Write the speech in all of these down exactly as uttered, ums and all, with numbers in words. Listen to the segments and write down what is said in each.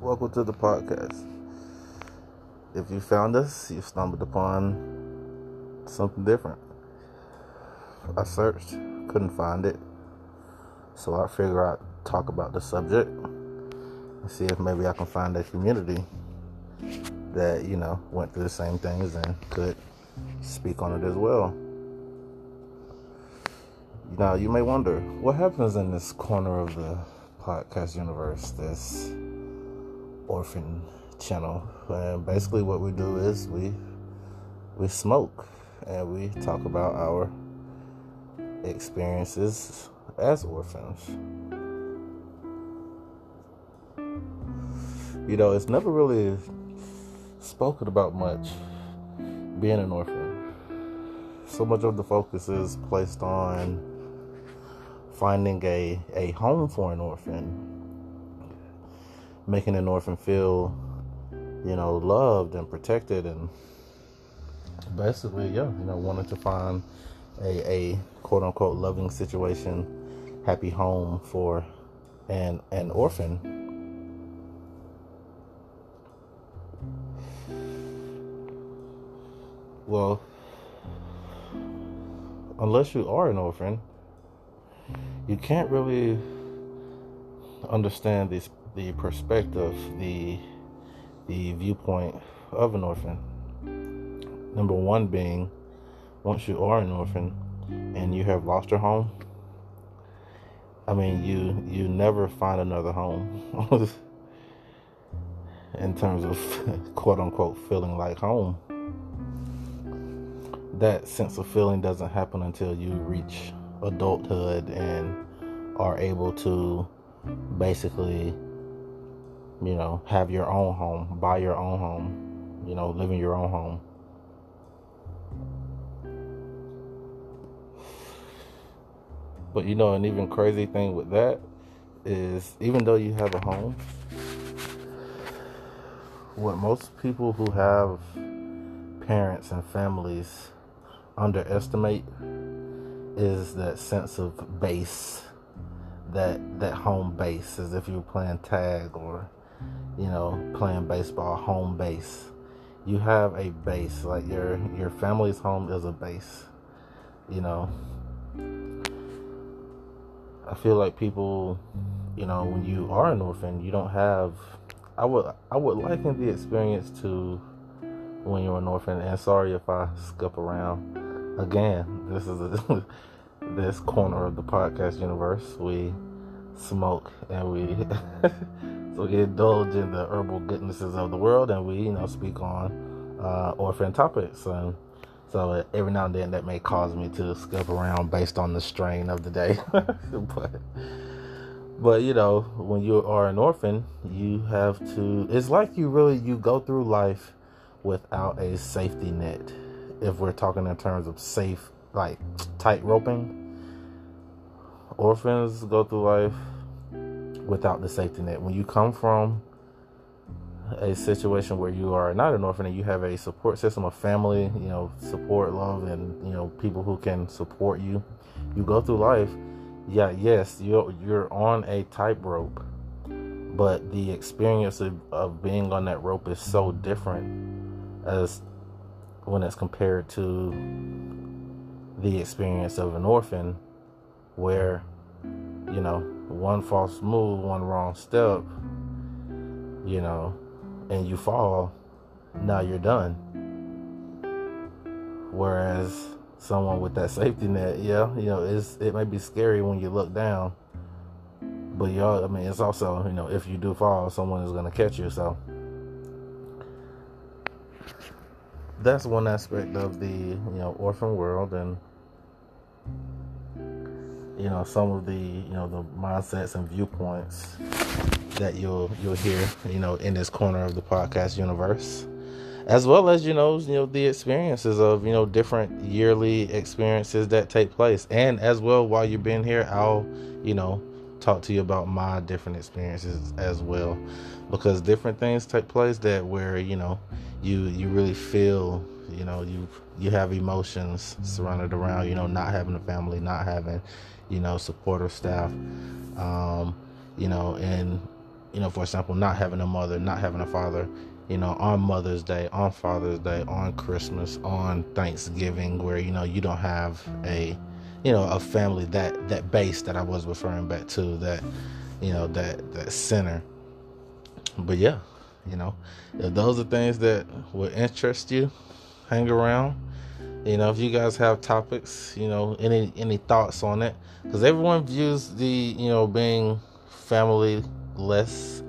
welcome to the podcast. If you found us, you stumbled upon something different. I searched, couldn't find it, so I figured I'd talk about the subject and see if maybe I can find a community that, you know, went through the same things and could speak on it as well. Now, you may wonder, what happens in this corner of the podcast universe, this orphan channel? And basically what we do is we we smoke and we talk about our experiences as orphans. You know, it's never really spoken about much, being an orphan. So much of the focus is placed on finding a, a home for an orphan, making an orphan feel, you know, loved and protected, and basically, yeah, you know, wanting to find a, a quote-unquote loving situation, happy home for an, an orphan. Well, unless you are an orphan, you can't really understand this, the perspective, the the viewpoint of an orphan. Number one being, once you are an orphan and you have lost your home, I mean, you you never find another home in terms of quote-unquote feeling like home. That sense of feeling doesn't happen until you reach adulthood and are able to basically, you know, have your own home, buy your own home, you know, live in your own home. But, you know, an even crazy thing with that is, even though you have a home, what most people who have parents and families underestimate is that sense of base, that that home base, as if you were playing tag or, you know, playing baseball, home base. You have a base, like your your family's home is a base, you know. I feel like people, you know, when you are an orphan, you don't have, I would I would liken the experience to when you're an orphan, and sorry if I skip around. Again, this is a, this corner of the podcast universe. We smoke and we so we indulge in the herbal goodnesses of the world, and we, you know, speak on uh, orphan topics. And so every now and then that may cause me to skip around based on the strain of the day. but but you know, when you are an orphan, you have to. It's like you really you go through life without a safety net. If we're talking in terms of safe, like tight roping, orphans go through life without the safety net. When you come from a situation where you are not an orphan and you have a support system, a family, you know, support, love, and, you know, people who can support you, you go through life. Yeah, yes, you're you're on a tightrope, but the experience of, of being on that rope is so different as when it's compared to the experience of an orphan, where, you know, one false move, one wrong step, you know, and you fall, now you're done. Whereas someone with that safety net, yeah, you know, it's it may be scary when you look down, but y'all, I mean, it's also, you know, if you do fall, someone is gonna catch you, so. That's one aspect of the, you know, orphan world, and, you know, some of the, you know, the mindsets and viewpoints that you'll you'll hear, you know, in this corner of the podcast universe, as well as, you know, you know the experiences of, you know, different yearly experiences that take place. And as well, while you've been here, I'll, you know, talk to you about my different experiences as well, because different things take place that where, you know, you you really feel, you know, you you have emotions surrounded around, you know, not having a family, not having, you know, supportive staff, um, you know, and you know, for example, not having a mother, not having a father, you know, on Mother's Day, on Father's Day, on Christmas, on Thanksgiving, where, you know, you don't have a, you know, a family, that, that base that I was referring back to, that, you know, that, that center. But yeah, you know, if those are things that would interest you, hang around. You know, if you guys have topics, you know, any any thoughts on it, because everyone views the, you know, being family-less,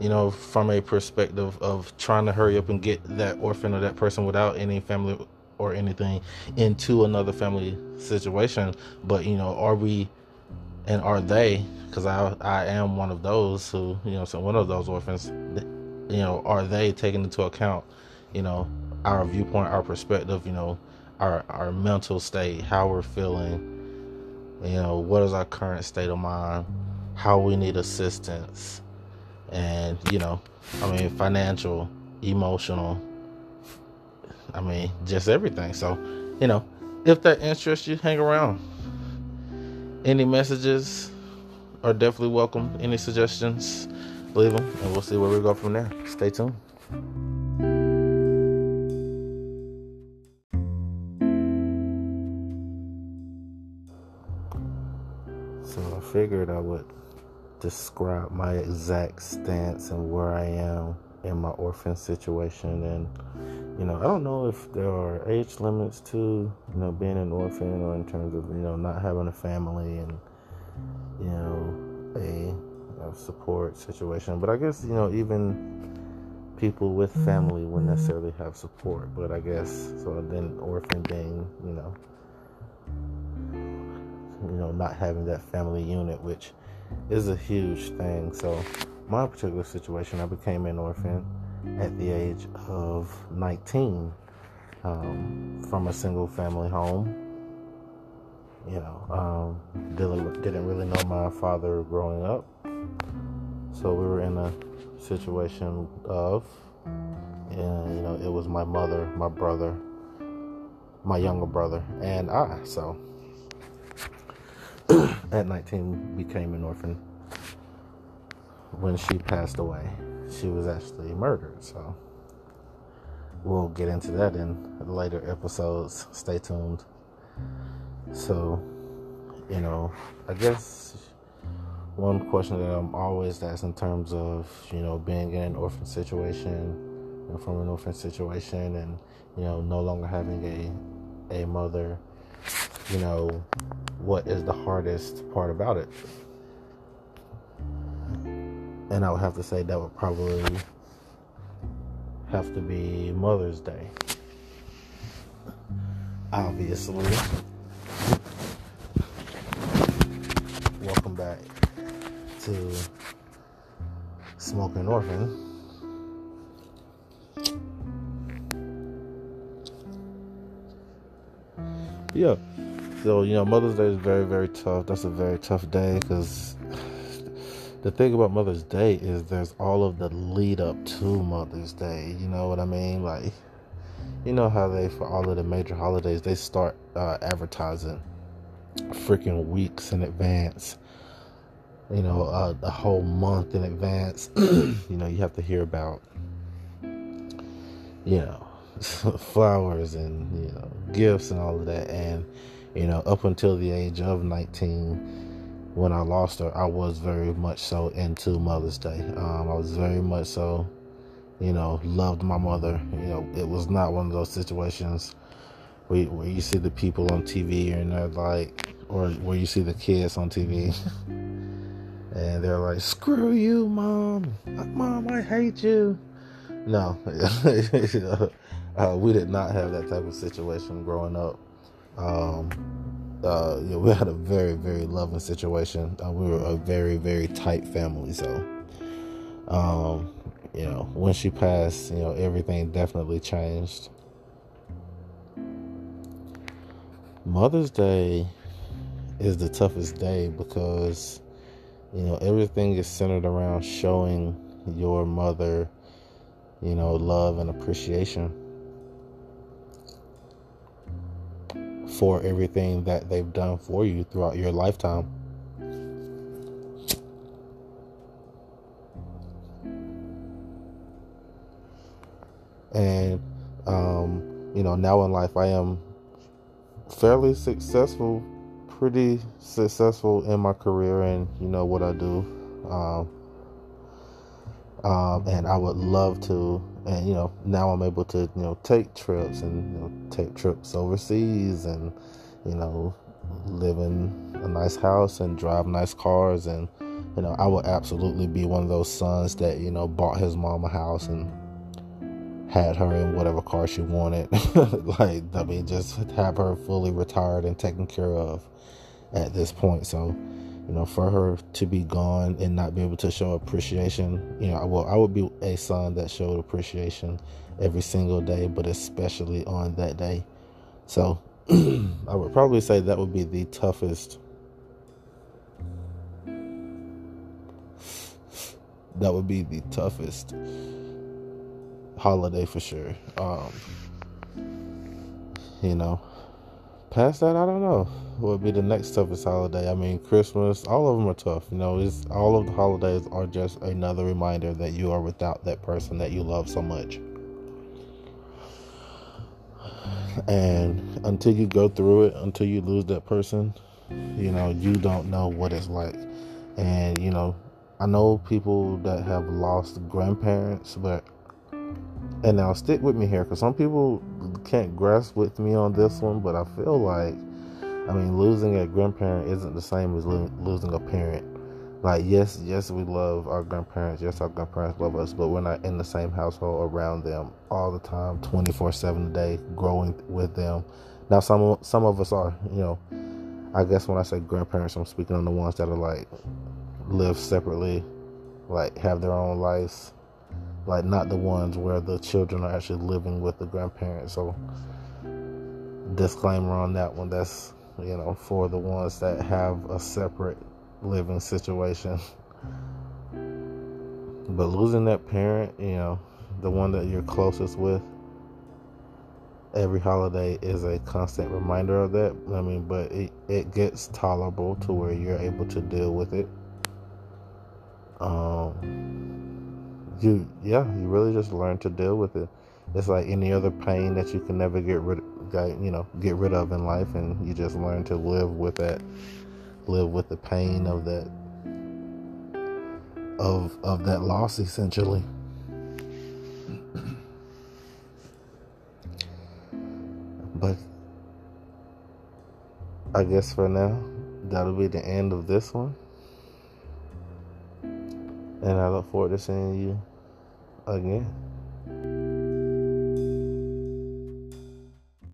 you know, from a perspective of trying to hurry up and get that orphan or that person without any family or anything into another family situation. But, you know, are we and are they, because I, I am one of those who, you know, so one of those orphans, you know, are they taking into account, you know, our viewpoint, our perspective, you know, Our, our mental state, how we're feeling, you know, what is our current state of mind, how we need assistance, and, you know, I mean, financial, emotional, I mean, just everything. So, you know, if that interests you, hang around. Any messages are definitely welcome. Any suggestions, leave them, and we'll see where we go from there. Stay tuned. I figured I would describe my exact stance and where I am in my orphan situation. And, you know, I don't know if there are age limits to, you know, being an orphan, or in terms of, you know, not having a family and, you know, a you know, support situation. But I guess, you know, even people with family wouldn't necessarily have support. But I guess, so then orphan being, you know, you know, not having that family unit, which is a huge thing. So my particular situation, I became an orphan at the age of nineteen, um, from a single family home. You know, um, didn't, didn't really know my father growing up. So we were in a situation of, and, you know, it was my mother, my brother, my younger brother, and I. So at nineteen, became an orphan. When she passed away, she was actually murdered. So we'll get into that in later episodes. Stay tuned. So, you know, I guess one question that I'm always asked in terms of, you know, being in an orphan situation, you know, from an orphan situation, and, you know, no longer having a a mother, you know, what is the hardest part about it? And I would have to say that would probably have to be Mother's Day. Obviously. Welcome back to Smoking Orphan. Yeah. So, you know, Mother's Day is very, very tough. That's a very tough day, because the thing about Mother's Day is there's all of the lead up to Mother's Day. You know what I mean? Like, you know how they, for all of the major holidays, they start uh, advertising freaking weeks in advance. You know, uh, a whole month in advance. You know, you have to hear about, you know, flowers and, you know, gifts and all of that. And, you know, up until the age of nineteen, when I lost her, I was very much so into Mother's Day. Um, I was very much so, you know, loved my mother. You know, it was not one of those situations where, where you see the people on T V and they're like, or where you see the kids on T V and they're like, "Screw you, Mom. Mom, I hate you." No, you know, uh, we did not have that type of situation growing up. Um, uh, you know, we had a very, very loving situation. Uh, we were a very, very tight family. So, um, you know, when she passed, you know, everything definitely changed. Mother's Day is the toughest day because, you know, everything is centered around showing your mother, you know, love and appreciation for everything that they've done for you throughout your lifetime. And um, you know, now in life, I am fairly successful, pretty successful in my career and, you know, what I do. Um, um, and I would love to, and, you know, now I'm able to, you know, take trips and, you know, take trips overseas and, you know, live in a nice house and drive nice cars. And, you know, I would absolutely be one of those sons that, you know, bought his mom a house and had her in whatever car she wanted. Like, I mean, just have her fully retired and taken care of at this point. So, you know, for her to be gone and not be able to show appreciation, you know, I will, I would be a son that showed appreciation every single day, but especially on that day. So I would probably say that would be the toughest. That would be the toughest holiday for sure. Um, you know, past that, I don't know what would be the next toughest holiday. I mean, Christmas, all of them are tough. You know, it's, all of the holidays are just another reminder that you are without that person that you love so much. And until you go through it, until you lose that person, you know, you don't know what it's like. And, you know, I know people that have lost grandparents, but, and now stick with me here, because some people can't grasp with me on this one, but I feel like, I mean, losing a grandparent isn't the same as lo- losing a parent. Like, yes, yes, we love our grandparents. Yes, our grandparents love us, but we're not in the same household around them all the time, twenty-four seven a day, growing with them. Now, some some of us are, you know, I guess when I say grandparents, I'm speaking on the ones that are, like, live separately, like, have their own lives. Like, not the ones where the children are actually living with the grandparents. So, disclaimer on that one. That's, you know, for the ones that have a separate living situation. But losing that parent, you know, the one that you're closest with, every holiday is a constant reminder of that. I mean, but it, it gets tolerable to where you're able to deal with it. Um... You, yeah, you really just learn to deal with it. It's like any other pain that you can never get rid, you know, get rid of in life, and you just learn to live with that, live with the pain of that, of of that loss, essentially. But I guess for now, that'll be the end of this one. And I look forward to seeing you again.